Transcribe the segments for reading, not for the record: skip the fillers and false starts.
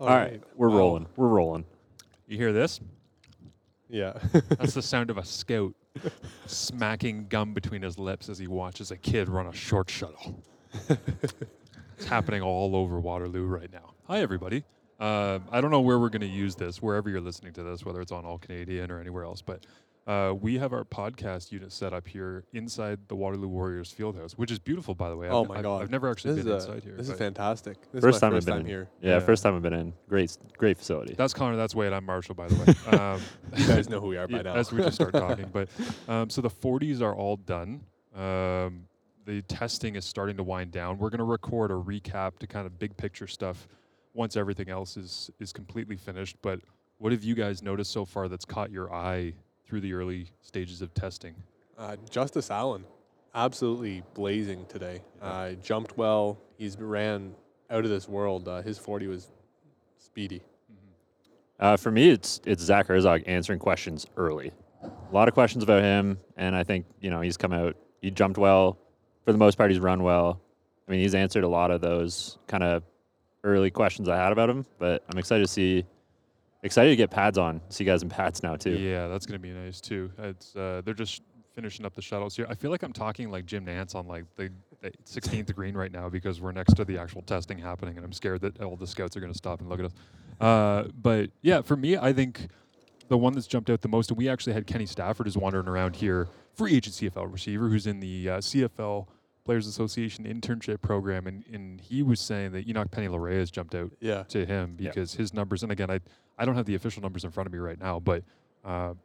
All right. We're rolling. We're rolling. You hear this? Yeah. That's the sound of a scout smacking gum between his lips as he watches a kid run a short shuttle. It's happening all over Waterloo right now. Hi, everybody. I don't know where we're going to use this, wherever you're listening to this, whether it's on All Canadian or anywhere else, but we have our podcast unit set up here inside the Waterloo Warriors Fieldhouse, which is beautiful, by the way. Oh my God. I've never actually been inside here. This is fantastic. This is my first time here. Yeah, first time I've been in. Great facility. That's Connor. That's Wade. I'm Marshall, by the way. You guys know who we are by now. As we just start talking. But so the 40s are all done. The testing is starting to wind down. We're going to record a recap to kind of big picture stuff once everything else is completely finished. But what have you guys noticed so far that's caught your eye through the early stages of testing? Justice Allen, absolutely blazing today. Jumped well. He's ran out of this world. His 40 was speedy. Mm-hmm. For me, it's Zach Erzog answering questions early. A lot of questions about him, and I think he's come out. He jumped well. For the most part, he's run well. I mean, he's answered a lot of those kind of early questions I had about him, but I'm excited to see. Excited to get pads on. See you guys in pads now, too. Yeah, that's going to be nice, too. It's they're just finishing up the shuttles here. I feel like I'm talking like Jim Nance on like the 16th green right now because we're next to the actual testing happening, and I'm scared that all the scouts are going to stop and look at us. But, yeah, for me, I think the one that's jumped out the most, and we actually had Kenny Stafford is wandering around here, free agent CFL receiver who's in the CFL Players Association internship program, and he was saying that Enoch Penny-Larrea has jumped out to him because his numbers, and again, I don't have the official numbers in front of me right now, but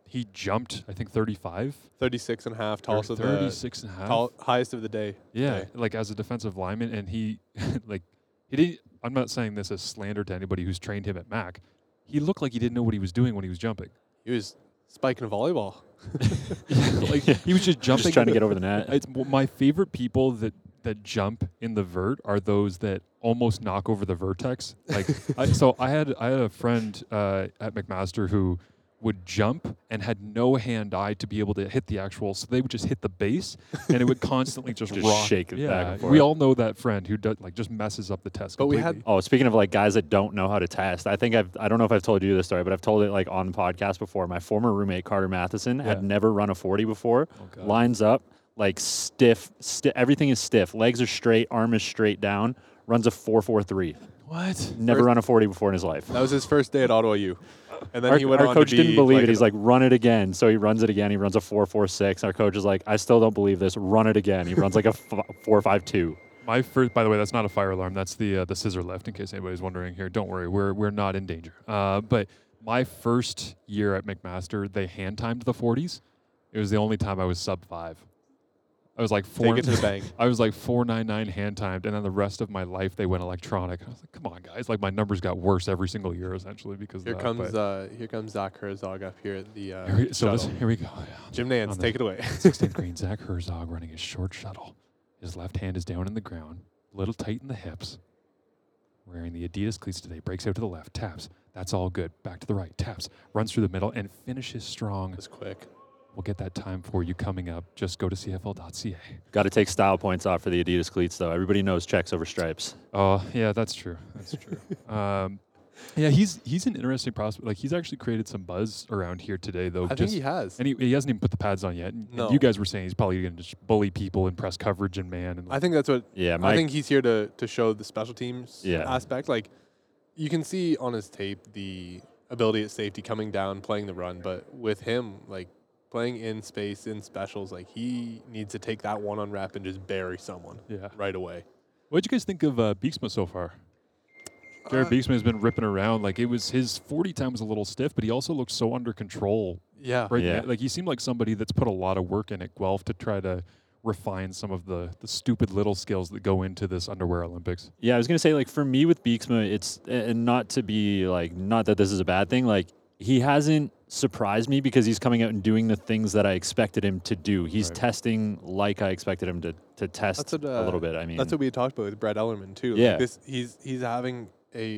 he jumped, I think, 35? 36 and a half, tallest of the day. 36 and a half? Highest of the day. Yeah, like as a defensive lineman, and he, like, he didn't, I'm not saying this as slander to anybody who's trained him at MAC, he looked like he didn't know what he was doing when he was jumping. He was spiking a volleyball. Like, he was just jumping. Just trying to get over the net. It's, my favorite people that jump in the vert are those that almost knock over the vertex. Like, I had a friend at McMaster who would jump and had no hand-eye to be able to hit the actual. So they would just hit the base, and it would constantly just rock. Shake it back and forth. We all know that friend who does, like, just messes up the test. But completely. Speaking of like guys that don't know how to test, I think I don't know if I've told you this story, but I've told it like on the podcast before. My former roommate Carter Matheson had never run a 40 before. Oh, lines up. Like stiff, everything is stiff. Legs are straight, arm is straight down. Runs a 4.43. What? Never run a 40 before in his life. That was his first day at Ottawa U. And then he went on to be. Our coach didn't believe it. He's like, run it again. So he runs it again. He runs a 4.46. Our coach is like, I still don't believe this. Run it again. He runs like a 4.52. My first. By the way, that's not a fire alarm. That's the scissor lift. In case anybody's wondering here, don't worry. We're not in danger. But my first year at McMaster, they hand timed the 40s. It was the only time I was sub 5. I was like 499 hand timed, and then the rest of my life they went electronic. I was like, come on, guys! Like my numbers got worse every single year, essentially because here comes Zach Herzog up here at the here we go. Jim Nance, take it away. 16th green, Zach Herzog running his short shuttle. His left hand is down in the ground, a little tight in the hips. Wearing the Adidas cleats today, breaks out to the left, taps. That's all good. Back to the right, taps. Runs through the middle and finishes strong. That's quick. We'll get that time for you coming up. Just go to cfl.ca. Got to take style points off for the Adidas cleats, though. Everybody knows checks over stripes. Oh, yeah, that's true. That's true. Yeah, he's an interesting prospect. Like, he's actually created some buzz around here today, though. I think he has. And he hasn't even put the pads on yet. And you guys were saying he's probably going to just bully people in press coverage and man. And like, I think that's what. Yeah, I think he's here to show the special teams aspect. Like, you can see on his tape the ability at safety coming down, playing the run, but with him, like, playing in space, in specials, like he needs to take that one on rep and just bury someone right away. What did you guys think of Beeksma so far? Jared Beeksma has been ripping around. Like it was his 40 time was a little stiff, but he also looked so under control. Yeah. Right now. Like he seemed like somebody that's put a lot of work in at Guelph to try to refine some of the stupid little skills that go into this underwear Olympics. Yeah, I was going to say like for me with Beeksma, it's and not to be like not that this is a bad thing, like he hasn't surprised me because he's coming out and doing the things that I expected him to do. He's testing like I expected him to test what, a little bit. I mean, that's what we had talked about with Brad Ellerman too. Yeah, like this, he's having the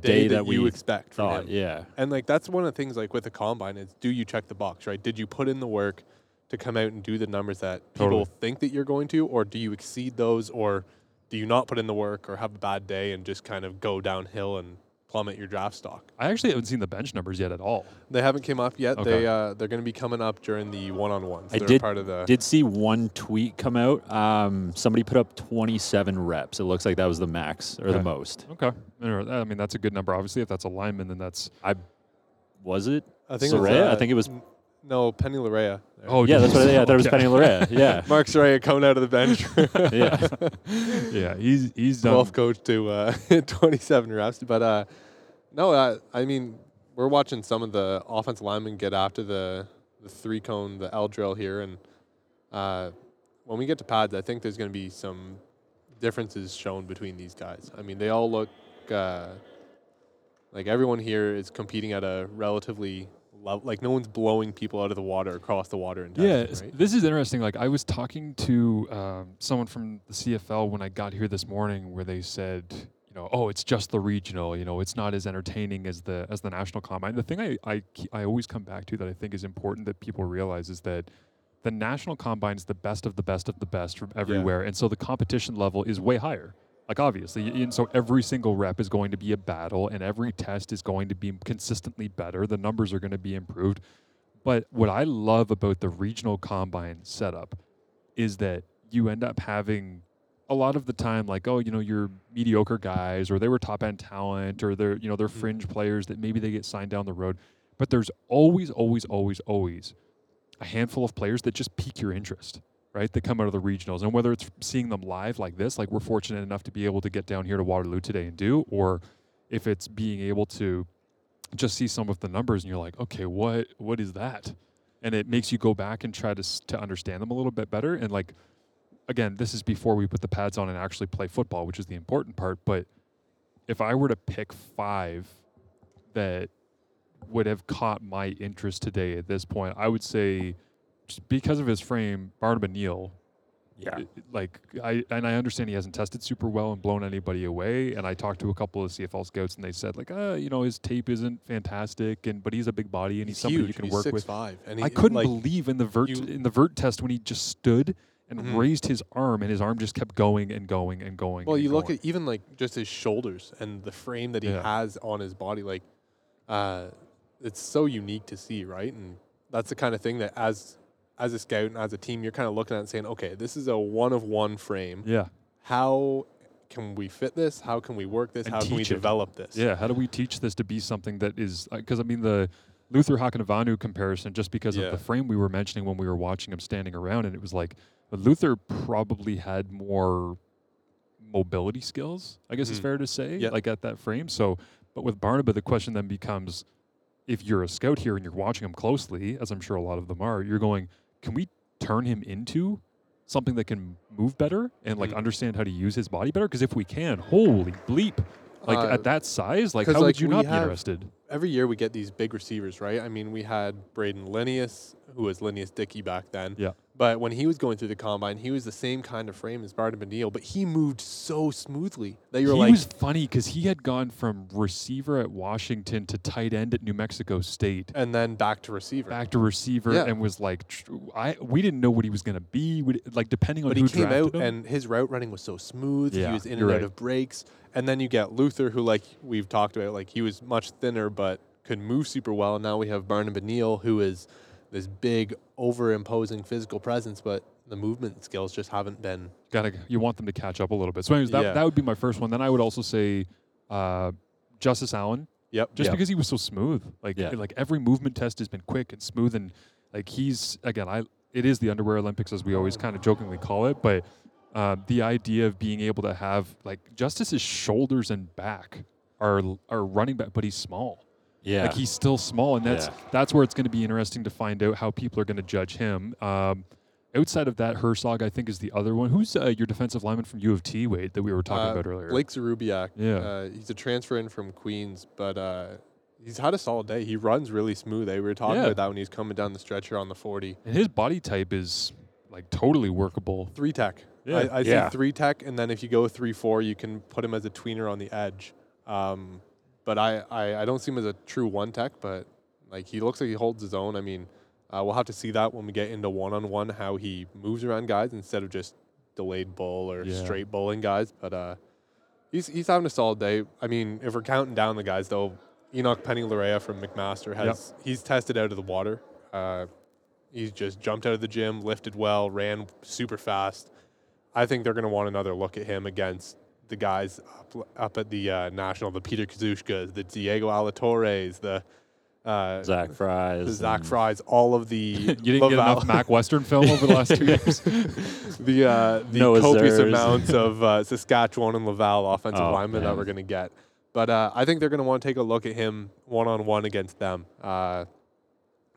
day that you expect from him. Yeah, and like that's one of the things like with the combine is do you check the box right? Did you put in the work to come out and do the numbers that people think that you're going to, or do you exceed those, or do you not put in the work or have a bad day and just kind of go downhill and plummet your draft stock. I actually haven't seen the bench numbers yet at all. They haven't came up yet. Okay. They're going to be coming up during the one-on-ones. I did see one tweet come out. Somebody put up 27 reps. It looks like that was the max or the most. Okay. I mean, that's a good number. Obviously, if that's a lineman, then that's... Was it? I think it was... I think it was... No, Penny-Larrea. Oh, yeah, that's what I thought it was. Penny-Larrea, yeah. Mark Soraya coming out of the bench. Yeah. Yeah, he's done. 12th coach to 27 reps. But, I mean, we're watching some of the offensive linemen get after the three-cone, the L drill here. And when we get to pads, I think there's going to be some differences shown between these guys. I mean, they all look like everyone here is competing at a relatively – like no one's blowing people out of the water across the water. Right? This is interesting. Like I was talking to someone from the CFL when I got here this morning, where they said, you know, oh, it's just the regional. You know, it's not as entertaining as the national combine. The thing I always come back to that I think is important that people realize is that the national combine is the best of the best of the best from everywhere, and so the competition level is way higher. Like, obviously, and so every single rep is going to be a battle, and every test is going to be consistently better. The numbers are going to be improved. But what I love about the regional combine setup is that you end up having a lot of the time, like, oh, you know, you're mediocre guys, or they were top-end talent, or they're, you know, they're fringe players that maybe they get signed down the road. But there's always a handful of players that just pique your interest. Right, they come out of the regionals, and whether it's seeing them live like this, like we're fortunate enough to be able to get down here to Waterloo today and do, or if it's being able to just see some of the numbers and you're like, okay, what is that? And it makes you go back and try to understand them a little bit better. And like, again, this is before we put the pads on and actually play football, which is the important part. But if I were to pick five that would have caught my interest today at this point, I would say, just because of his frame, Barnaba Niel. Yeah. I understand he hasn't tested super well and blown anybody away. And I talked to a couple of CFL scouts, and they said, like, you know, his tape isn't fantastic, but he's a big body, and he's somebody huge. You can he's work 6'5" with. And I couldn't believe in the vert test when he just stood and raised his arm, and his arm just kept going and going and going. Well, look at even like just his shoulders and the frame that he has on his body. Like, it's so unique to see, right? And that's the kind of thing that as a scout and as a team, you're kind of looking at it and saying, okay, this is a one-of-one frame. Yeah. How can we fit this? How can we work this? How can we develop this? Yeah, how do we teach this to be something that is – because, I mean, the Luther Hakanavanu comparison, just because of the frame we were mentioning when we were watching him standing around, and it was like Luther probably had more mobility skills, I guess it's fair to say, like at that frame. So, but with Barnaba, the question then becomes, if you're a scout here and you're watching him closely, as I'm sure a lot of them are, you're going – can we turn him into something that can move better and like understand how to use his body better? Because if we can, holy bleep, like at that size, like how would you not be interested? Every year we get these big receivers, right? I mean, we had Braden Linnaeus, who was Linnaeus Dickey back then. Yeah. But when he was going through the combine, he was the same kind of frame as Barnaba Niel, but he moved so smoothly that you're like... He was funny because he had gone from receiver at Washington to tight end at New Mexico State. And then back to receiver. And was like, we didn't know what he was going to be, like depending on who drafted him. But he came out and his route running was so smooth. Yeah, he was in and out of breaks. And then you get Luther, who like we've talked about, like he was much thinner but could move super well. And now we have Barnaba Niel, who is... this big, over-imposing physical presence, but the movement skills just haven't been... You want them to catch up a little bit. So anyways, that would be my first one. Then I would also say Justice Allen. Yep. Just because he was so smooth. Like every movement test has been quick and smooth, and like he's, again, it is the underwear Olympics, as we always kind of jokingly call it, but the idea of being able to have, like, Justice's shoulders and back are running back, but he's small. Yeah. Like he's still small, and that's where it's going to be interesting to find out how people are going to judge him. Outside of that, Herzog, I think, is the other one. Who's your defensive lineman from U of T, Wade, that we were talking about earlier? Blake Zerubiak. Yeah. He's a transfer in from Queens, but he's had a solid day. He runs really smooth. We were talking about that when he's coming down the stretcher on the 40. And his body type is like totally workable. 3-tech. Yeah. I see 3-tech, and then if you go 3-4, you can put him as a tweener on the edge. But I don't see him as a true 1-tech, but like he looks like he holds his own. I mean, we'll have to see that when we get into one-on-one, how he moves around guys instead of just delayed bull or straight bowling guys. But He's having a solid day. I mean, if we're counting down the guys, though, Enoch Penny-Larrea from McMaster has he's tested out of the water. He's just jumped out of the gym, lifted well, ran super fast. I think they're going to want another look at him against the guys up at the National, the Peter Kazushkas, the Diego Alatorres, the Zach Fries. All of the... You didn't get enough Mac Western film over the last 2 years? The copious amounts of Saskatchewan and Laval offensive linemen that we're going to get. But I think they're going to want to take a look at him one-on-one against them.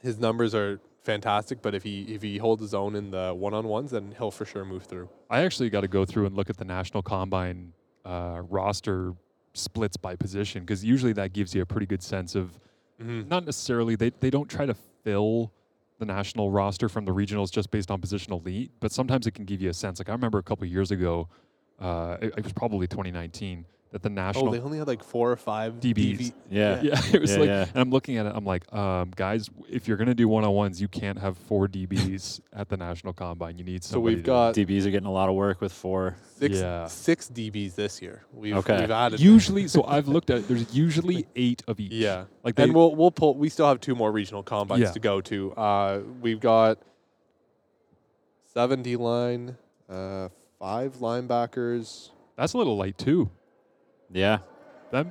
His numbers are fantastic, but if he holds his own in the one-on-ones, then he'll for sure move through. I actually got to go through and look at the National Combine roster splits by position, because usually that gives you a pretty good sense of... Mm-hmm. Not necessarily. They don't try to fill the national roster from the regionals just based on positional elite, but sometimes it can give you a sense. Like I remember a couple of years ago, it was probably 2019, that the national... Oh, they only had like 4 or 5 DBs. Yeah. It was and I'm looking at it, I'm like, guys, if you're going to do one-on-ones, you can't have 4 DBs at the National Combine. You need somebody. So we've got... DBs are getting a lot of work with 4. Six DBs this year. We've added... Usually, so I've looked at it, there's usually 8 of each. Yeah. And we'll pull... We still have 2 more regional combines to go to. We've got 7 D-line, 5 linebackers. That's a little light, too. Yeah. That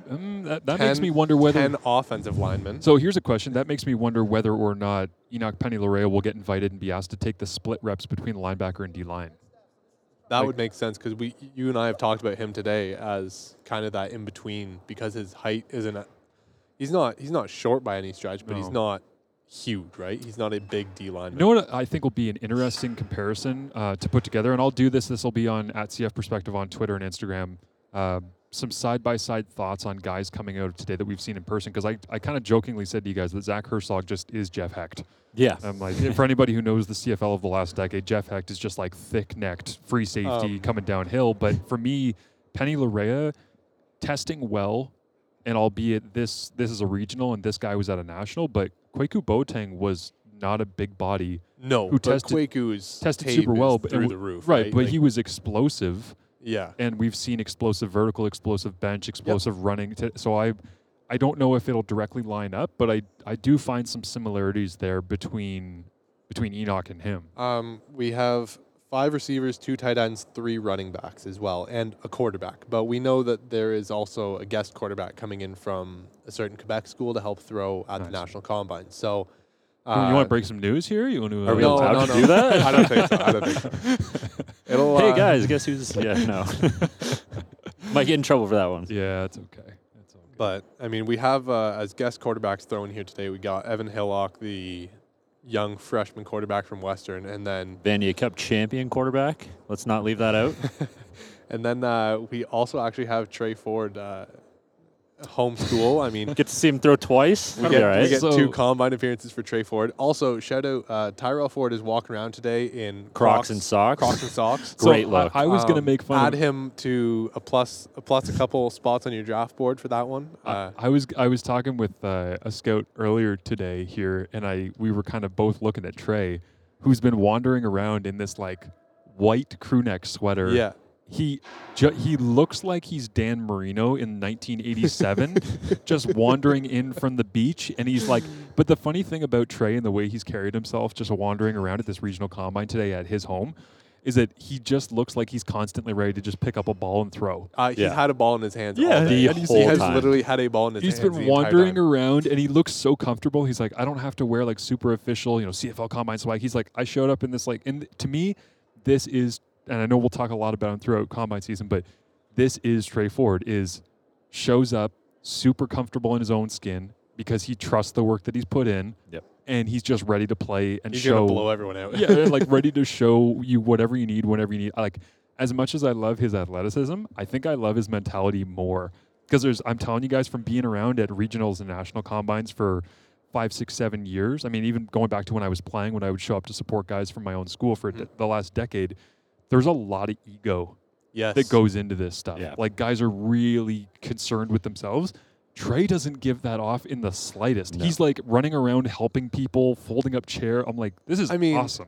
makes me wonder whether... 10 offensive linemen. So here's a question. That makes me wonder whether or not Enoch Penny-Larrea will get invited and be asked to take the split reps between linebacker and D-line. That would make sense, because you and I have talked about him today as kind of that in-between, because his height isn't... He's not short by any stretch, but he's not huge, right? He's not a big D-lineman. You know what I think will be an interesting comparison to put together, and I'll do this. This will be on @CF Perspective on Twitter and Instagram. Some side-by-side thoughts on guys coming out of today that we've seen in person, because I kind of jokingly said to you guys that Zach Erzog just is Jeff Hecht. Yeah. I'm like, for anybody who knows the CFL of the last decade, Jeff Hecht is just like thick-necked, free safety coming downhill. But for me, Penny-Larrea testing well, and albeit this is a regional and this guy was at a national, but Kwaku Boateng was not a big body. No, who but Kwaku's tested super well. But through the roof. Right, but he was explosive. Yeah, and we've seen explosive vertical, explosive bench, explosive running. So I don't know if it'll directly line up, but I do find some similarities there between Enoch and him. We have 5 receivers, 2 tight ends, 3 running backs as well, and a quarterback. But we know that there is also a guest quarterback coming in from a certain Quebec school to help throw at the National Combine. So. You want to break some news here? You want to? Are we allowed to do that? I don't think so. Hey guys, guess who's? Yeah, no. Might get in trouble for that one. Yeah, it's okay. It's all good. But I mean, we have as guest quarterbacks thrown here today. We got Evan Hillock, the young freshman quarterback from Western, and then Vanier Cup champion quarterback. Let's not leave that out. And then we also actually have Trey Ford. Homeschool. I mean, get to see him throw twice. We get 2 combine appearances for Trey Ford. Also, shout out Tyrell Ford is walking around today in Crocs and socks. Great look. I was gonna make fun. Add him to a couple spots on your draft board for that one. I was talking with a scout earlier today here, and we were kind of both looking at Trey, who's been wandering around in this like white crew neck sweater. Yeah. He looks like he's Dan Marino in 1987, just wandering in from the beach. And he's like, but the funny thing about Trey and the way he's carried himself just wandering around at this regional combine today at his home is that he just looks like he's constantly ready to just pick up a ball and throw. He's had a ball in his hands all day. He has literally had a ball in his hands. He's been wandering around, and he looks so comfortable. He's like, I don't have to wear like super official, CFL combine swag. He's like, I showed up in this and to me, this is. And I know we'll talk a lot about him throughout combine season, but this is Trey Ford, shows up super comfortable in his own skin because he trusts the work that he's put in, and he's just ready to play and show. He's going to blow everyone out. Yeah, ready to show you whatever you need, whenever you need. As much as I love his athleticism, I think I love his mentality more, because I'm telling you guys, from being around at regionals and national combines for 5, 6, 7 years, I mean, even going back to when I was playing, when I would show up to support guys from my own school for the last decade, there's a lot of ego that goes into this stuff. Yeah. Guys are really concerned with themselves. Trey doesn't give that off in the slightest. No. He's, running around helping people, folding up chair. I'm like, this is awesome.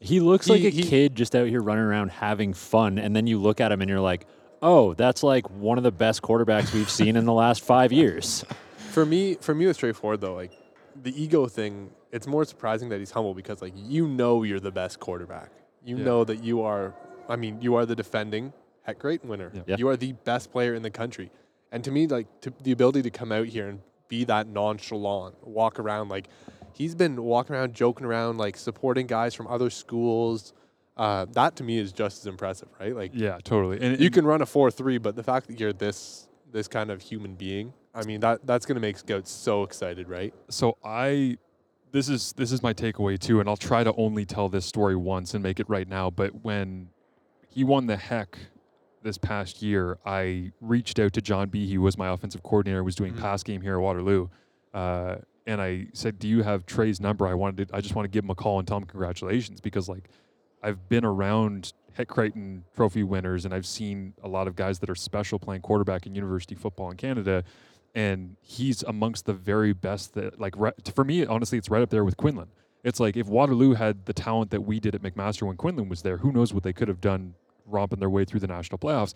He looks like a kid just out here running around having fun, and then you look at him and you're like, oh, that's like one of the best quarterbacks we've seen in the last 5 years. For me with Trey Ford, though, like the ego thing, it's more surprising that he's humble because, like, you know you're the best quarterback. You know that you are, I mean, you are the defending Heck Great winner. Yeah. You are the best player in the country. And to me, like, the ability to come out here and be that nonchalant, walk around, like, he's been walking around, joking around, like, supporting guys from other schools. That, to me, is just as impressive, right? Like, yeah, totally. And you can run a 4.3, but the fact that you're this kind of human being, I mean, that's going to make scouts so excited, right? So this is my takeaway, too, and I'll try to only tell this story once and make it right now, but when he won the Heck this past year, I reached out to John Behe, who was my offensive coordinator, who was doing pass game here at Waterloo, and I said, do you have Trey's number? I just want to give him a call and tell him congratulations, because, like, I've been around Heck Creighton Trophy winners, and I've seen a lot of guys that are special playing quarterback in university football in Canada, and he's amongst the very best. That, like, for me, honestly, it's right up there with Quinlan. It's like if Waterloo had the talent that we did at McMaster when Quinlan was there, who knows what they could have done romping their way through the national playoffs.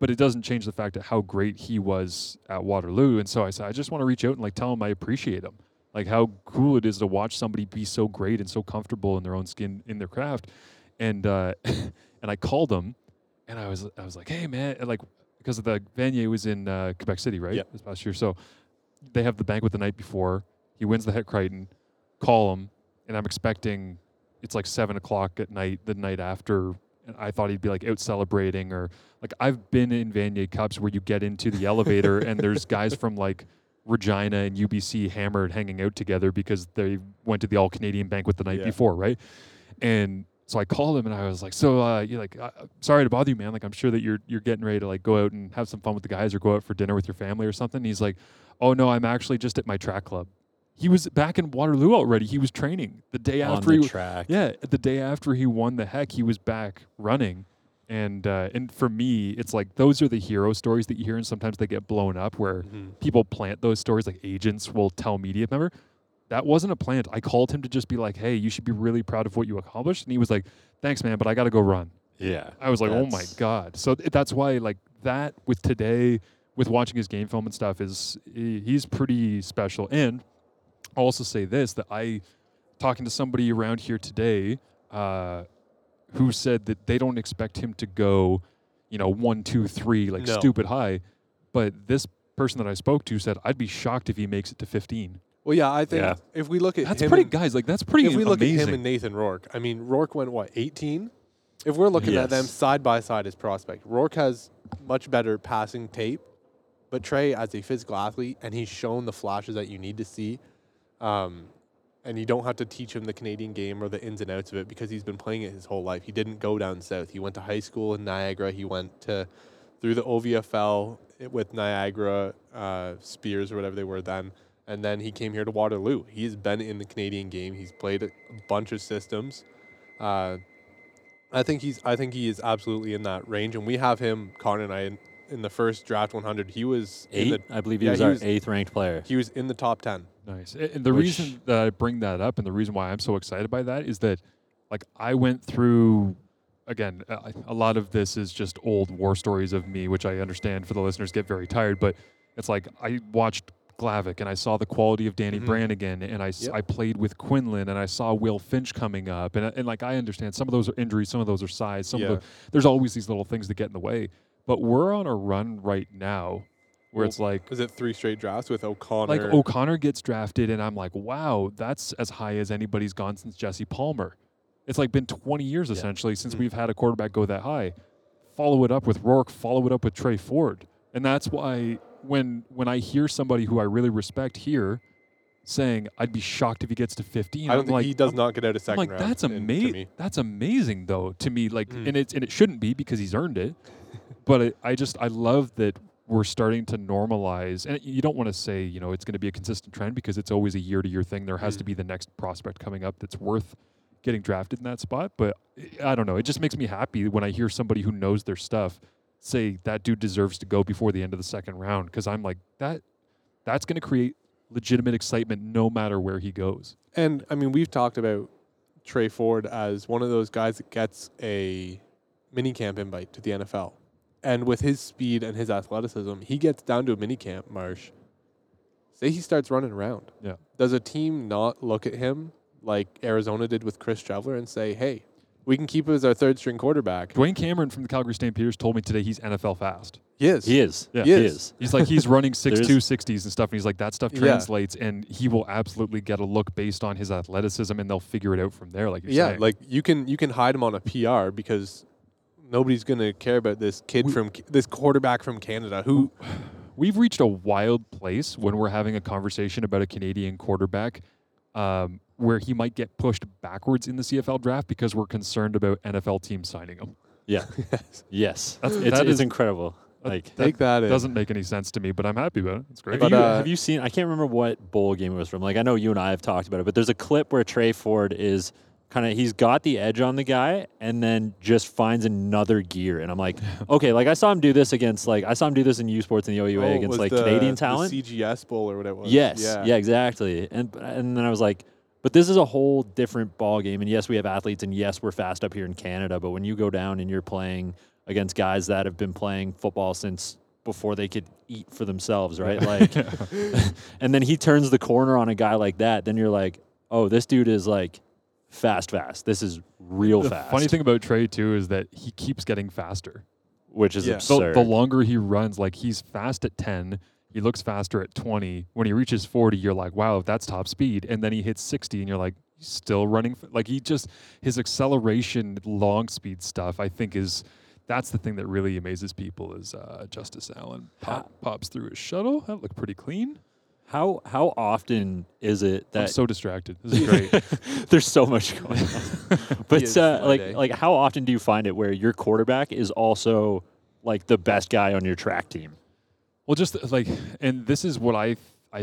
But it doesn't change the fact of how great he was at Waterloo. And so I said, I just want to reach out and, like, tell him I appreciate him. Like, how cool it is to watch somebody be so great and so comfortable in their own skin, in their craft. And and I called him, and I was like, hey, man, and, like, because of the Vanier was in Quebec City, right? Yep. This past year. So they have the banquet the night before. He wins the Heck Creighton. Call him, and I'm expecting it's like 7 o'clock at night, the night after, and I thought he'd be, like, out celebrating, or, like, I've been in Vanier Cups where you get into the elevator and there's guys from, like, Regina and UBC hammered hanging out together because they went to the All Canadian banquet the night before, right? And so I called him, and I was like, so you're like, sorry to bother you, man. Like, I'm sure that you're getting ready to, like, go out and have some fun with the guys or go out for dinner with your family or something. And he's like, oh, no, I'm actually just at my track club. He was back in Waterloo already. He was training the day after. On the track. Yeah, the day after he won the Heck, he was back running. And for me, it's like those are the hero stories that you hear, and sometimes they get blown up where people plant those stories. Like, agents will tell media, remember? That wasn't a plant. I called him to just be like, hey, you should be really proud of what you accomplished. And he was like, thanks, man, but I got to go run. Yeah. I was like, oh, my God. So that's why, like, that with today, with watching his game film and stuff, is he's pretty special. And I'll also say this, that I, talking to somebody around here today who said that they don't expect him to go, 1, 2, 3, like stupid high. But this person that I spoke to said, I'd be shocked if he makes it to 15. Well, yeah, I think if we look at that's him... That's pretty, guys. Like, that's pretty amazing. If we look at him and Nathan Rourke, I mean, Rourke went, 18? If we're looking at them side by side as prospect, Rourke has much better passing tape, but Trey, as a physical athlete, and he's shown the flashes that you need to see, and you don't have to teach him the Canadian game or the ins and outs of it because he's been playing it his whole life. He didn't go down south. He went to high school in Niagara. He went through the OVFL with Niagara Spears or whatever they were then. And then he came here to Waterloo. He's been in the Canadian game. He's played a bunch of systems. I think he is absolutely in that range. And we have him, Connor and I, in the first draft 100. He was I believe he was our 8th ranked player. He was in the top 10. Nice. And the reason that I bring that up and the reason why I'm so excited by that is that, like, I went through. Again, a lot of this is just old war stories of me, which I understand for the listeners get very tired. But it's like I watched Glavick, and I saw the quality of Danny Brannigan, and I played with Quinlan, and I saw Will Finch coming up, and like I understand some of those are injuries, some of those are size, some of there's always these little things that get in the way. But we're on a run right now where it's like, is it 3 straight drafts with O'Connor? Like O'Connor gets drafted, and I'm like, wow, that's as high as anybody's gone since Jesse Palmer. It's like been 20 years essentially since we've had a quarterback go that high. Follow it up with Rourke. Follow it up with Trey Ford, and that's why. When I hear somebody who I really respect here saying, I'd be shocked if he gets to 15, I don't think he does get out of second round. That's amazing. That's amazing, though, to me. Like, and it shouldn't be because he's earned it. But I love that we're starting to normalize. And you don't want to say it's going to be a consistent trend because it's always a year-to-year thing. There has to be the next prospect coming up that's worth getting drafted in that spot. But I don't know. It just makes me happy when I hear somebody who knows their stuff say that dude deserves to go before the end of the second round, because I'm like, that's going to create legitimate excitement no matter where he goes. And, I mean, we've talked about Trey Ford as one of those guys that gets a minicamp invite to the NFL. And with his speed and his athleticism, he gets down to a minicamp, Marsh. Say he starts running around. Yeah. Does a team not look at him like Arizona did with Chris Traveler and say, hey, we can keep him as our third-string quarterback? Dwayne Cameron from the Calgary Stampeders told me today he's NFL fast. He is. He's like, he's running 6'2", 60s and stuff, and he's like, that stuff translates, and he will absolutely get a look based on his athleticism, and they'll figure it out from there, like you're saying. Yeah, like, you can hide him on a PR because nobody's going to care about this kid from this quarterback from Canada who... We've reached a wild place when we're having a conversation about a Canadian quarterback where he might get pushed backwards in the CFL draft because we're concerned about NFL teams signing him. Yeah. Yes. That is incredible. That doesn't make any sense to me, but I'm happy about it. It's great. Have you seen, I can't remember what bowl game it was from. Like, I know you and I have talked about it, but there's a clip where Trey Ford is kind of, he's got the edge on the guy and then just finds another gear. And I'm like, okay, like I saw him do this in U Sports in the OUA against like Canadian talent. The CGS Bowl or whatever it was. Yes. Yeah, exactly. And then I was like, but this is a whole different ball game. And yes, we have athletes and yes, we're fast up here in Canada. But when you go down and you're playing against guys that have been playing football since before they could eat for themselves, right? Like, and then he turns the corner on a guy like that. Then you're like, oh, this dude is like, fast. This is real fast. The funny thing about Trey, too, is that he keeps getting faster. Which is absurd. The longer he runs, like he's fast at 10, he looks faster at 20. When he reaches 40, you're like, wow, that's top speed. And then he hits 60, and you're like, he's still running. Like he just, his acceleration, long speed stuff, I think is... That's the thing that really amazes people is Justice Allen pops through his shuttle. That looked pretty clean. How often is it that... I'm so distracted. This is great. There's so much going on. But like how often do you find it where your quarterback is also like the best guy on your track team? Well, just like... And this is what I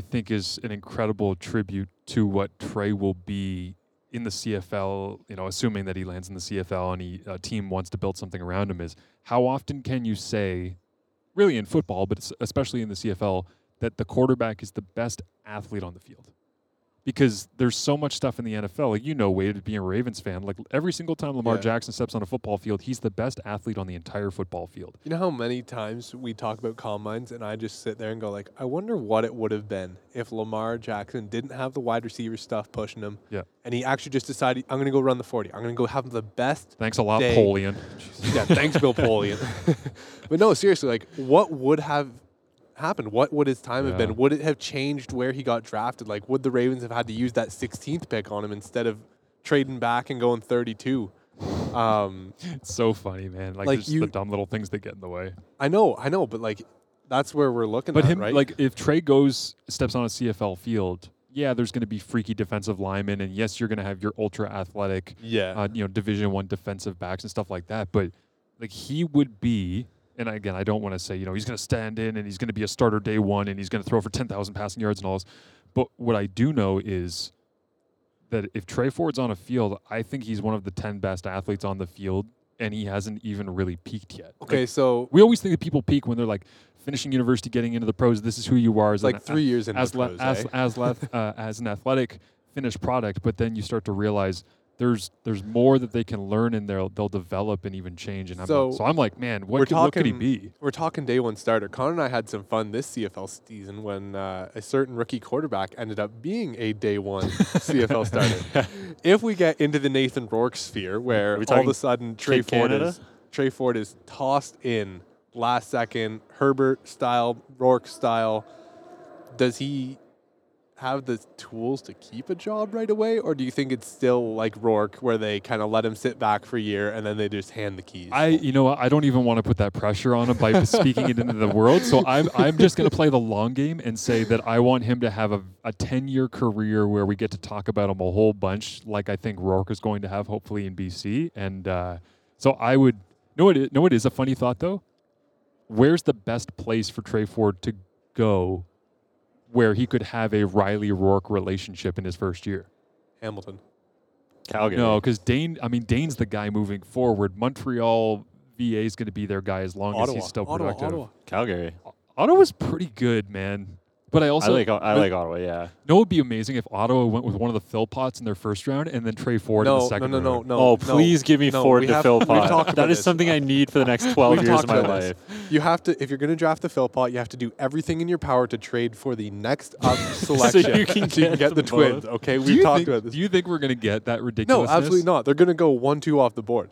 think is an incredible tribute to what Trey will be in the CFL, you know, assuming that he lands in the CFL and a team wants to build something around him, is how often can you say, really in football, but especially in the CFL, that the quarterback is the best athlete on the field? Because there's so much stuff in the NFL. Like, you know, Wade, being a Ravens fan, like every single time Lamar Jackson steps on a football field, he's the best athlete on the entire football field. You know how many times we talk about combines and I just sit there and go like, I wonder what it would have been if Lamar Jackson didn't have the wide receiver stuff pushing him. Yeah. And he actually just decided, I'm going to go run the 40. I'm going to go have the best Thanks a lot, day. Polian. Yeah, thanks, Bill Polian. But no, seriously, like what would have happened? What would his time have been? Would it have changed where he got drafted? Like, would the Ravens have had to use that 16th pick on him instead of trading back and going 32? It's so funny, man. Like just the dumb little things that get in the way. I know, but like that's where we're looking at, right? Like if Trey steps on a CFL field, yeah, there's going to be freaky defensive linemen, and yes, you're going to have your ultra athletic, Division I defensive backs and stuff like that. But like he would be. And again, I don't want to say, you know, he's going to stand in and he's going to be a starter day one and he's going to throw for 10,000 passing yards and all this. But what I do know is that if Trey Ford's on a field, I think he's one of the 10 best athletes on the field, and he hasn't even really peaked yet. Okay, like, so... We always think that people peak when they're like finishing university, getting into the pros, this is who you are. As like 3 years into the pros, as an athletic finished product, but then you start to realize... There's more that they can learn, and they'll develop and even change. And I'm like, man, what could he be? We're talking day one starter. Connor and I had some fun this CFL season when a certain rookie quarterback ended up being a day one CFL starter. If we get into the Nathan Rourke sphere, where all of a sudden Trey Ford is tossed in last second, Herbert style, Rourke style, does he have the tools to keep a job right away, or do you think it's still like Rourke where they kind of let him sit back for a year and then they just hand the keys? I don't even want to put that pressure on him by speaking it into the world, so I'm just going to play the long game and say that I want him to have a 10-year career where we get to talk about him a whole bunch, like I think Rourke is going to have hopefully in BC. And so I would it is a funny thought though. Where's the best place for Trey Ford to go where he could have a Riley Rourke relationship in his first year? Hamilton. Calgary. No, because Dane's the guy moving forward. Montreal, VA is going to be their guy as long as he's still productive. Calgary. Ottawa's pretty good, man. But I also I like Ottawa, yeah. No, it would be amazing if Ottawa went with one of the Philpots in their first round and then Trey Ford in the second round. Oh, please give me Ford to Philpot. That is something I need for the next 12 years of my life. You have to, if you're going to draft the Philpot, you have to do everything in your power to trade for the next up selection. so you can get the twins. Okay, we've talked about this. Do you think we're going to get that ridiculousness? No, absolutely not. They're going to go 1-2 off the board.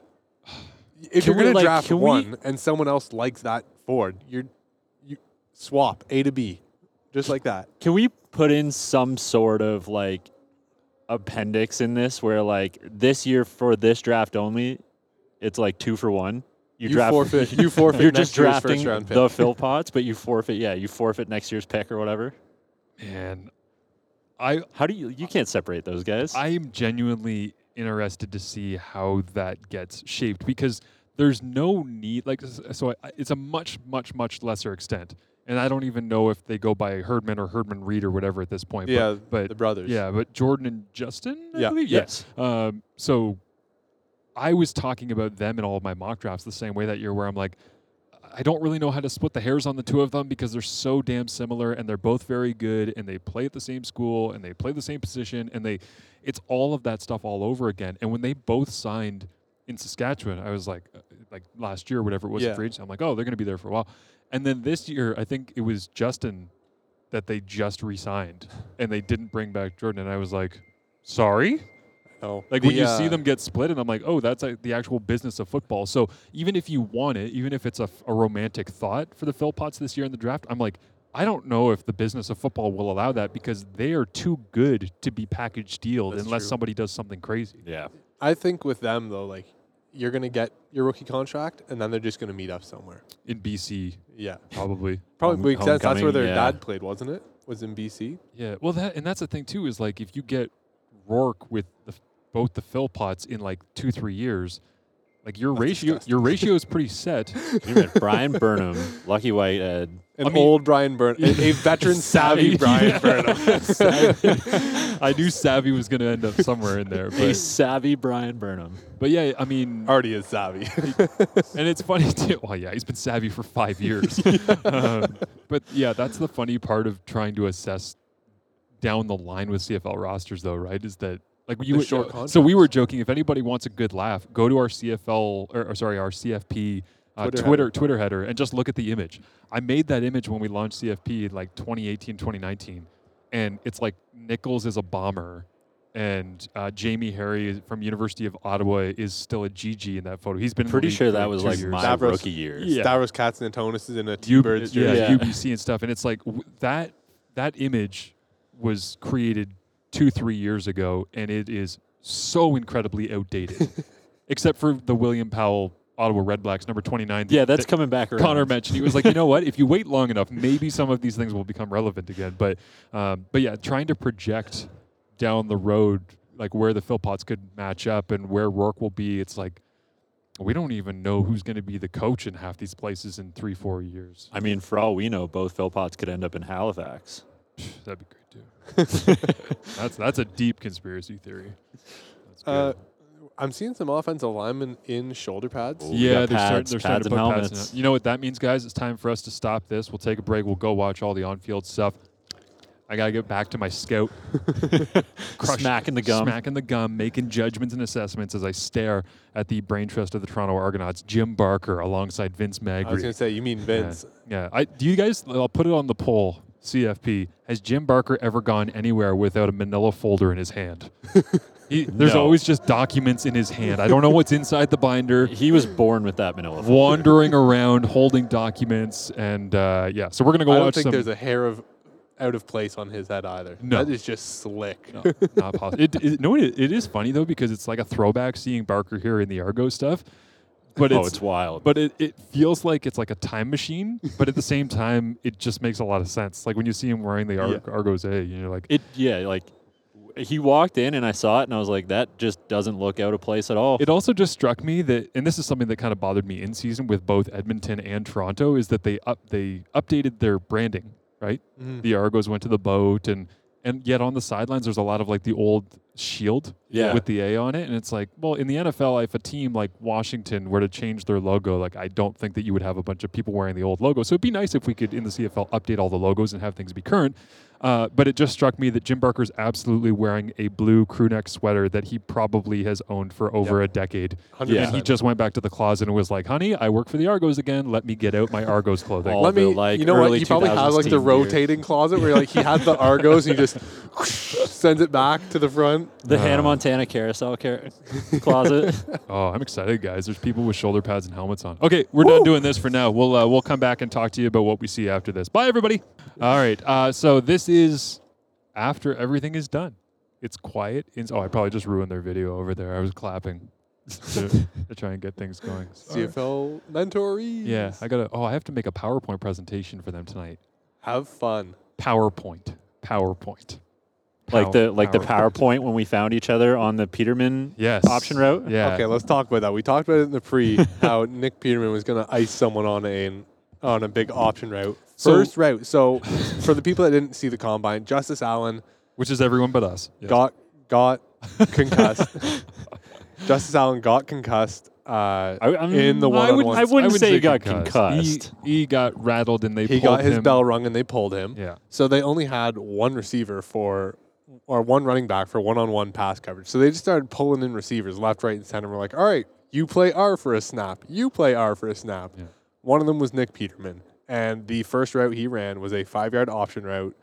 If you're going to draft one and someone else likes that Ford, you swap A to B. Just like that. Can we put in some sort of like appendix in this where like this year for this draft only, it's like 2-for-1. You forfeit. You're just drafting the Philpots, but you forfeit. Yeah, you forfeit next year's pick or whatever. Man, how do you can't separate those guys. I am genuinely interested to see how that gets shaped because there's no need. Like so, it's a much lesser extent. And I don't even know if they go by Herdman or Herdman Reed or whatever at this point. Yeah, but the brothers. Yeah, but Jordan and Justin, I believe. Yes. So I was talking about them in all of my mock drafts the same way that year where I'm like, I don't really know how to split the hairs on the two of them because they're so damn similar and they're both very good and they play at the same school and they play the same position and it's all of that stuff all over again. And when they both signed in Saskatchewan, I was like last year, whatever it was, for agency, I'm like, oh, they're going to be there for a while. And then this year, I think it was Justin that they just re-signed, and they didn't bring back Jordan. And I was like, sorry? No. Like, when you see them get split, and I'm like, oh, that's like the actual business of football. So even if you want it, even if it's a romantic thought for the Philpots this year in the draft, I'm like, I don't know if the business of football will allow that because they are too good to be package dealed unless somebody does something crazy. Yeah. I think with them, though, like, you're going to get your rookie contract, and then they're just going to meet up somewhere. In BC. Yeah. Probably makes sense. That's where their dad played, wasn't it? Was in BC. Yeah. Well, that's the thing, too, is, like, if you get Rourke with both the Philpots in, like, 2-3 years, like, your ratio is pretty set. You meant Brian Burnham, Lucky Whitehead. Old Brian Burnham. A veteran, savvy Brian Burnham. I knew savvy was going to end up somewhere in there. But. A savvy Brian Burnham. But yeah, I mean. Already is savvy. And it's funny too. Well, yeah, he's been savvy for 5 years. But yeah, that's the funny part of trying to assess down the line with CFL rosters though, right? Is that like so we were joking, if anybody wants a good laugh, go to our our CFP Twitter header and just look at the image. I made that image when we launched CFP in like 2018, 2019. And it's like Nichols is a bomber, and Jamie Harry from University of Ottawa is still a GG in that photo. He's been pretty sure that was like my rookie years. Yeah. Stavros Katsanatonis is in a T-Birds jersey. Yeah, UBC and stuff. And it's like that image was created 2-3 years ago, and it is so incredibly outdated, except for the William Powell Ottawa Redblacks, number 29. Yeah, that's coming back around. Connor mentioned, he was like, you know what? If you wait long enough, maybe some of these things will become relevant again. But yeah, trying to project down the road, like where the Philpots could match up and where Rourke will be, it's like, we don't even know who's going to be the coach in half these places in 3-4 years. I mean, for all we know, both Philpots could end up in Halifax. That'd be great, too. That's a deep conspiracy theory. That's good. I'm seeing some offensive linemen in shoulder pads. Yeah, they're starting to put pads in. You know what that means, guys? It's time for us to stop this. We'll take a break. We'll go watch all the on-field stuff. I got to get back to my scout. Smacking the gum, making judgments and assessments as I stare at the brain trust of the Toronto Argonauts, Jim Barker, alongside Vince Magri. I was going to say, you mean Vince. Yeah. Do you guys, I'll put it on the poll, CFP, has Jim Barker ever gone anywhere without a manila folder in his hand? There's always just documents in his hand. I don't know what's inside the binder. He was born with that manila folder. Wandering around, holding documents, and so we're going to go watch some. I don't think there's a hair of out of place on his head either. No. That is just slick. No, not possible. It is funny, though, because it's like a throwback seeing Barker here in the Argo stuff. But it's wild. But it feels like it's like a time machine, but at the same time, it just makes a lot of sense. Like when you see him wearing the Argos A, you're like... He walked in and I saw it and I was like, that just doesn't look out of place at all. It also just struck me that, and this is something that kind of bothered me in season with both Edmonton and Toronto, is that they updated their branding, right? Mm. The Argos went to the boat and yet on the sidelines, there's a lot of like the old shield with the A on it. And it's like, well, in the NFL, if a team like Washington were to change their logo, like I don't think that you would have a bunch of people wearing the old logo. So it'd be nice if we could, in the CFL, update all the logos and have things be current. But it just struck me that Jim Barker's absolutely wearing a blue crew neck sweater that he probably has owned for over a decade. 100%. And he just went back to the closet and was like, honey, I work for the Argos again. Let me get out my Argos clothing. You know what? He probably has like the rotating closet where like he had the Argos and he just sends it back to the front. The Hannah Montana carousel closet. Oh, I'm excited, guys. There's people with shoulder pads and helmets on. Okay, we're done doing this for now. We'll come back and talk to you about what we see after this. Bye, everybody. All right. So this is after everything is done. It's quiet. I probably just ruined their video over there. I was clapping to try and get things going. CFL mentorees. Yeah, I have to make a PowerPoint presentation for them tonight. Have fun. PowerPoint. Like the PowerPoint when we found each other on the Peterman option route. Yeah. Okay, let's talk about that. We talked about it in the pre how Nick Peterman was going to ice someone on a big option route. First route. So for the people that didn't see the combine, Justice Allen, which is everyone but us, got concussed. Justice Allen got concussed in the one-on-ones. I wouldn't say he got concussed. He got rattled and they pulled him. He got his bell rung and they pulled him. Yeah. So they only had one receiver or one running back for one-on-one pass coverage. So they just started pulling in receivers left, right, and center. We're like, all right, you play R for a snap. You play R for a snap. Yeah. One of them was Nick Peterman. And the first route he ran was a 5-yard option route,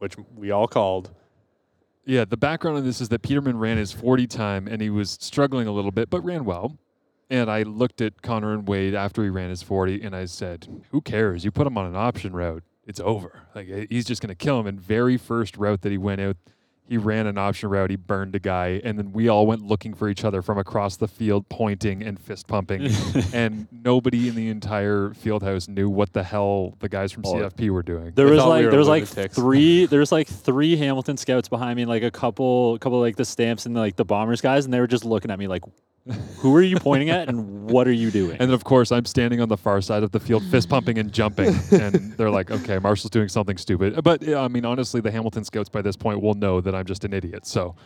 which we all called. Yeah, the background on this is that Peterman ran his 40 time, and he was struggling a little bit, but ran well. And I looked at Connor and Wade after he ran his 40, and I said, who cares? You put him on an option route, it's over. Like, he's just going to kill him. And very first route that he went out, he ran an option route, he burned a guy, and then we all went looking for each other from across the field, pointing and fist pumping. And nobody in the entire field house knew what the hell the guys from CFP were doing. There was like three Hamilton scouts behind me, and like a couple like the Stamps and like the Bombers guys, and they were just looking at me like, who are you pointing at and what are you doing? And of course, I'm standing on the far side of the field, fist pumping and jumping. And they're like, okay, Marshall's doing something stupid. But I mean, honestly, the Hamilton scouts by this point will know that I'm just an idiot. So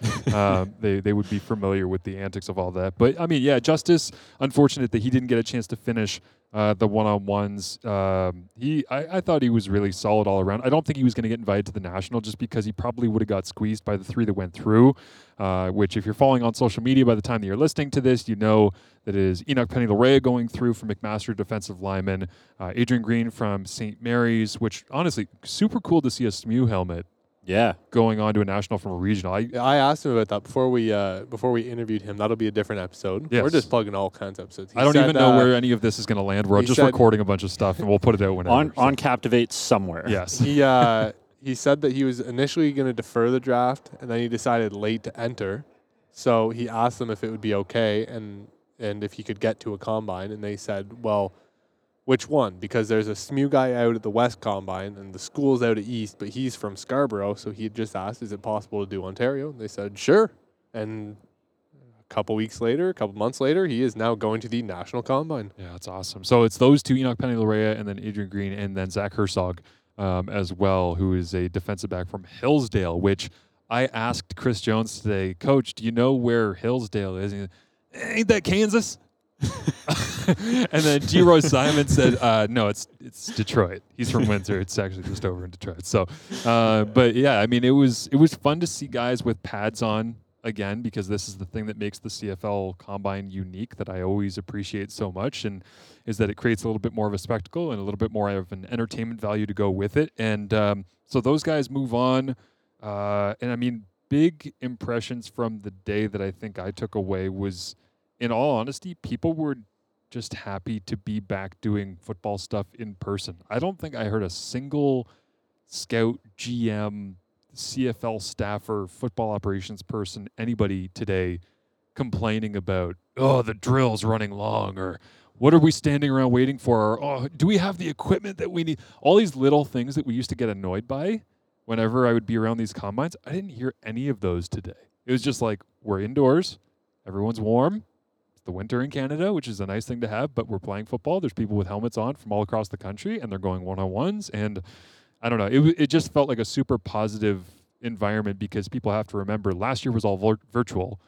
they would be familiar with the antics of all that. But I mean, yeah, Justice, unfortunate that he didn't get a chance to finish the one-on-ones. I thought he was really solid all around. I don't think he was going to get invited to the National just because he probably would have got squeezed by the three that went through, which if you're following on social media by the time that you're listening to this, you know that it is Enoch Penny-Larrea going through from McMaster, defensive lineman, Adrian Green from St. Mary's, which honestly, super cool to see a SMU helmet. Yeah, going on to a national from a regional. I asked him about that before we interviewed him. That'll be a different episode. Yes. We're just plugging all kinds of episodes. I don't even know where any of this is going to land. We're just recording a bunch of stuff, and we'll put it out whenever. On Captivate somewhere. Yes. He said that he was initially going to defer the draft, and then he decided late to enter. So he asked them if it would be okay and if he could get to a combine, and they said, well, which one? Because there's a SMU guy out at the West Combine, and the school's out at East, but he's from Scarborough, so he just asked, is it possible to do Ontario? And they said, sure. And a couple months later, he is now going to the National Combine. Yeah, that's awesome. So it's those two, Enoch Penny-Larrea, and then Adrian Green, and then Zach Erzog as well, who is a defensive back from Hillsdale, which I asked Chris Jones today, Coach, do you know where Hillsdale is? And he said, ain't that Kansas? And then G. Roy Simon said, no, it's Detroit. He's from Windsor. It's actually just over in Detroit. So, but yeah, I mean, it was fun to see guys with pads on again, because this is the thing that makes the CFL Combine unique that I always appreciate so much, and is that it creates a little bit more of a spectacle and a little bit more of an entertainment value to go with it. And so those guys move on. And I mean, big impressions from the day that I think I took away was, in all honesty, people were just happy to be back doing football stuff in person. I don't think I heard a single scout, GM, CFL staffer, football operations person, anybody today complaining about, oh, the drill's running long, or what are we standing around waiting for, or oh, do we have the equipment that we need? All these little things that we used to get annoyed by whenever I would be around these combines, I didn't hear any of those today. It was just like, we're indoors, everyone's warm, the winter in Canada, which is a nice thing to have, but we're playing football. There's people with helmets on from all across the country, and they're going one-on-ones. And I don't know, it just felt like a super positive environment, because people have to remember last year was all virtual,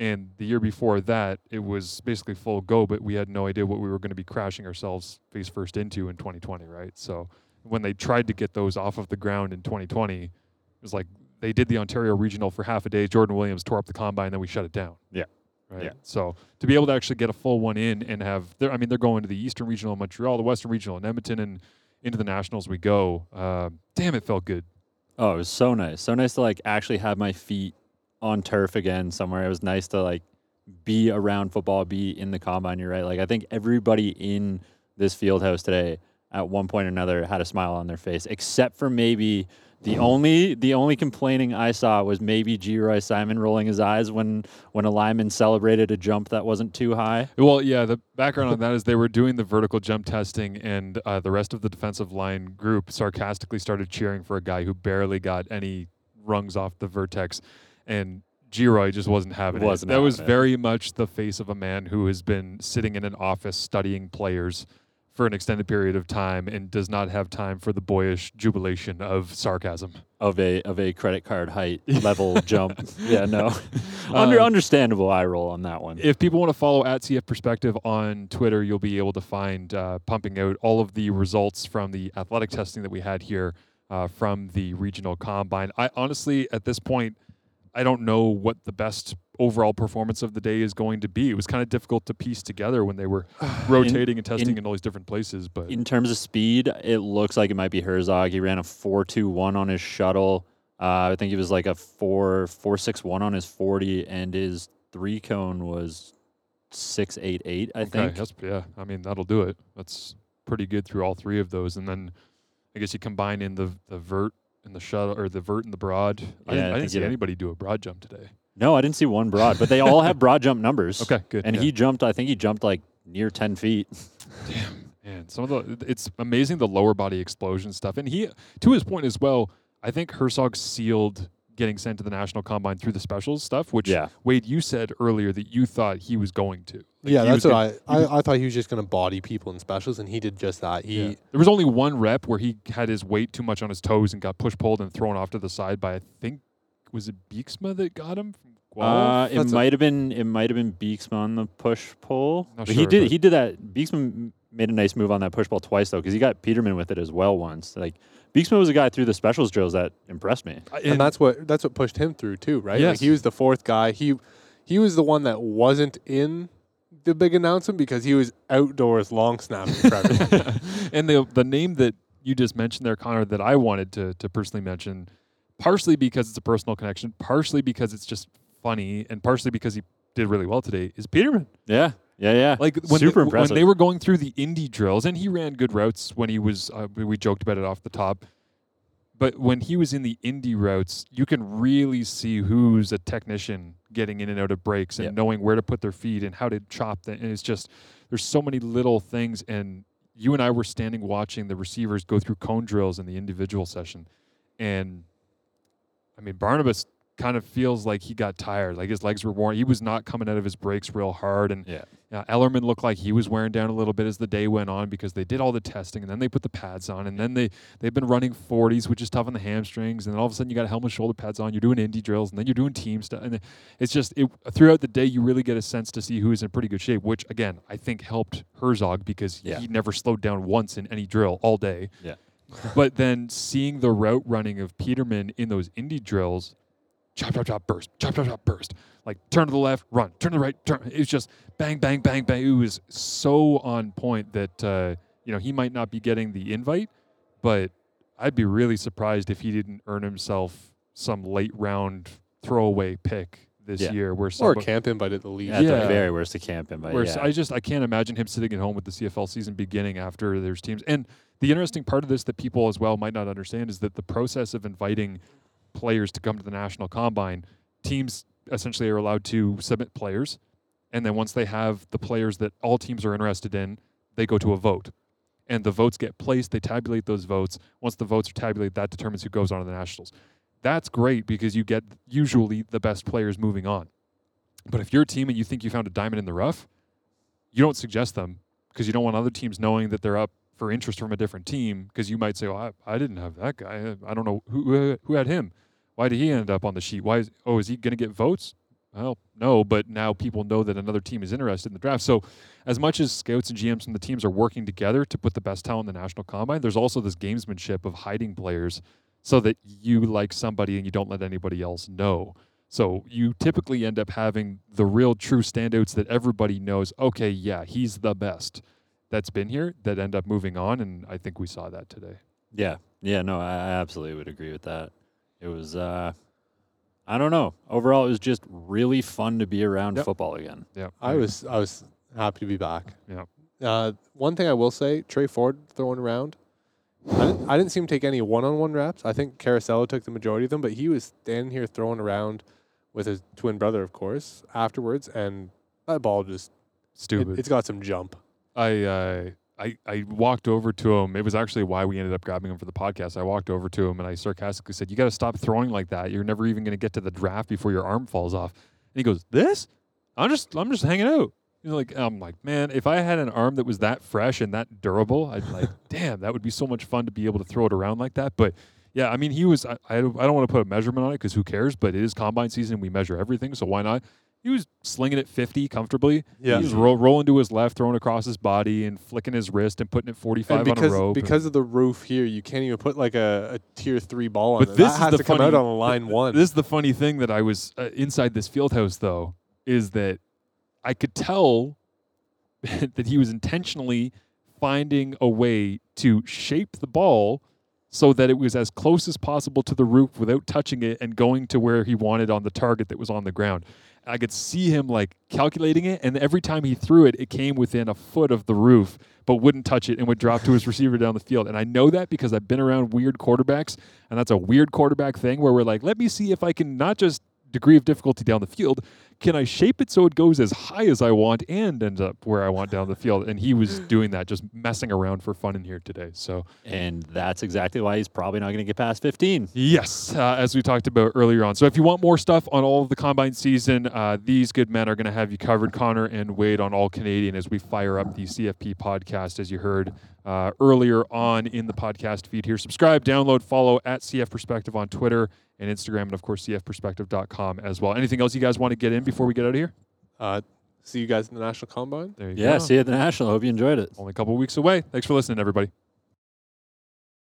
and the year before that it was basically full go, but we had no idea what we were going to be crashing ourselves face first into in 2020, right? So when they tried to get those off of the ground in 2020, it was like they did the Ontario Regional for half a day. Jordan Williams tore up the combine, and then we shut it down. Yeah. Right. Yeah. So to be able to actually get a full one in and have, I mean, they're going to the Eastern Regional in Montreal, the Western Regional in Edmonton, and into the Nationals we go. Damn, it felt good. Oh, it was so nice. So nice to, like, actually have my feet on turf again somewhere. It was nice to, like, be around football, be in the combine. You're right. Like, I think everybody in this field house today at one point or another had a smile on their face, except for maybe the only complaining I saw was maybe G. Roy Simon rolling his eyes when a lineman celebrated a jump that wasn't too high. Well, yeah, the background on that is they were doing the vertical jump testing, and the rest of the defensive line group sarcastically started cheering for a guy who barely got any rungs off the vertex, and G. Roy just wasn't having it. That was very much the face of a man who has been sitting in an office studying players for an extended period of time and does not have time for the boyish jubilation of sarcasm of a credit card height level jump. Yeah, no, understandable eye roll on that one. If people want to follow at CF Perspective on Twitter, you'll be able to find pumping out all of the results from the athletic testing that we had here from the regional combine. I honestly, at this point, I don't know what the best overall performance of the day is going to be. It was kind of difficult to piece together when they were rotating and testing in all these different places. But in terms of speed, it looks like it might be Herzog. He ran a 4.21 on his shuttle. I think it was like a 4.61 on his 40, and his three cone was 6.88. I think. Yeah, I mean, that'll do it. That's pretty good through all three of those, and then I guess you combine in the vert and the shuttle, or the vert and the broad. Yeah, I didn't see anybody do a broad jump today. No, I didn't see one broad, but they all have broad jump numbers. Okay, good. And he jumped, I think he jumped like near 10 feet. Damn, man. It's amazing the lower body explosion stuff. And he, to his point as well, I think Herzog sealed getting sent to the National Combine through the specials stuff, which, Wade, you said earlier that you thought he was going to. Like, yeah, that's what I thought. He was just going to body people in specials, and he did just that. There was only one rep where he had his weight too much on his toes and got push-pulled and thrown off to the side by, I think, was it Beeksma that got him? It might have been Beeksma on the push pull. He did that. Beeksma made a nice move on that push pull twice though, because he got Peterman with it as well once. Like, Beeksma was a guy through the specials drills that impressed me, and that's what pushed him through too, right? Yes. Like, he was the fourth guy. He was the one that wasn't in the big announcement because he was outdoors long snapping. And the name that you just mentioned there, Connor, that I wanted to personally mention. Partially because it's a personal connection, partially because it's just funny, and partially because he did really well today, is Peterman. Yeah. Like, when they were going through the indie drills, and he ran good routes when he was, we joked about it off the top, but when he was in the indie routes, you can really see who's a technician getting in and out of breaks and knowing where to put their feet and how to chop them. And it's just, there's so many little things. And you and I were standing watching the receivers go through cone drills in the individual session. And I mean, Barnabas kind of feels like he got tired. Like, his legs were worn. He was not coming out of his breaks real hard. And Ellerman looked like he was wearing down a little bit as the day went on, because they did all the testing, and then they put the pads on, and then they've been running 40s, which is tough on the hamstrings. And then all of a sudden you got helmet shoulder pads on. You're doing indie drills, and then you're doing team stuff. And it's just throughout the day you really get a sense to see who is in pretty good shape, which, again, I think helped Herzog because he never slowed down once in any drill all day. Yeah. But then seeing the route running of Peterman in those indie drills, chop, chop, chop, burst. Like, turn to the left, run, turn to the right, turn. It was just bang, bang, bang, bang. It was so on point that, he might not be getting the invite, but I'd be really surprised if he didn't earn himself some late round throwaway pick this year. Or a camp invite at the least. At the very worst, a camp invite. I can't imagine him sitting at home with the CFL season beginning after there's teams. And the interesting part of this that people as well might not understand is that the process of inviting players to come to the National Combine, teams essentially are allowed to submit players, and then once they have the players that all teams are interested in, they go to a vote. And the votes get placed, they tabulate those votes. Once the votes are tabulated, that determines who goes on to the Nationals. That's great because you get usually the best players moving on. But if you're a team and you think you found a diamond in the rough, you don't suggest them because you don't want other teams knowing that they're up for interest from a different team, because you might say, I didn't have that guy. I don't know who had him. Why did he end up on the sheet? Why? Is he going to get votes? Well, no, but now people know that another team is interested in the draft. So as much as scouts and GMs from the teams are working together to put the best talent in the national combine, there's also this gamesmanship of hiding players so that you like somebody and you don't let anybody else know. So you typically end up having the real true standouts that everybody knows, okay, yeah, he's the best that's been here, that end up moving on, and I think we saw that today. Yeah, no, I absolutely would agree with that. It was... I don't know. Overall, it was just really fun to be around football again. Yeah, I was happy to be back. Yeah. One thing I will say, Trey Ford throwing around. I didn't see him take any one-on-one reps. I think Carosello took the majority of them, but he was standing here throwing around with his twin brother, of course, afterwards, and that ball just stupid. It's got some jump. I walked over to him. It was actually why we ended up grabbing him for the podcast. I walked over to him and I sarcastically said, "You got to stop throwing like that. You're never even going to get to the draft before your arm falls off." And he goes, "This? I'm just hanging out." He's like, "I'm like, man, if I had an arm that was that fresh and that durable, I'd be like, damn, that would be so much fun to be able to throw it around like that." But yeah, I mean, he was. I don't want to put a measurement on it because who cares? But it is combine season. We measure everything, so why not? He was slinging it 50 comfortably. Yeah. He was rolling to his left, throwing across his body, and flicking his wrist and putting it 45 on a rope. Because of the roof here, you can't even put like a tier 3 ball on it. But this has to come out on a line one. This is the funny thing that I was inside this field house, though, is that I could tell that he was intentionally finding a way to shape the ball so that it was as close as possible to the roof without touching it and going to where he wanted on the target that was on the ground. I could see him like calculating it, and every time he threw it, it came within a foot of the roof, but wouldn't touch it and would drop to his receiver down the field. And I know that because I've been around weird quarterbacks, and that's a weird quarterback thing where we're like, let me see if I can not just degree of difficulty down the field, can I shape it so it goes as high as I want and ends up where I want down the field? And he was doing that, just messing around for fun in here today. So, and that's exactly why he's probably not going to get past 15. Yes, as we talked about earlier on. So if you want more stuff on all of the combine season, these good men are going to have you covered. Connor and Wade on All Canadian as we fire up the CFP podcast, as you heard earlier on in the podcast feed here. Subscribe, download, follow at CF Perspective on Twitter and Instagram, and of course, cfperspective.com as well. Anything else you guys want to get in before we get out of here? See you guys in the National Combine. There you go. See you at the National. Hope you enjoyed it. Only a couple of weeks away. Thanks for listening, everybody.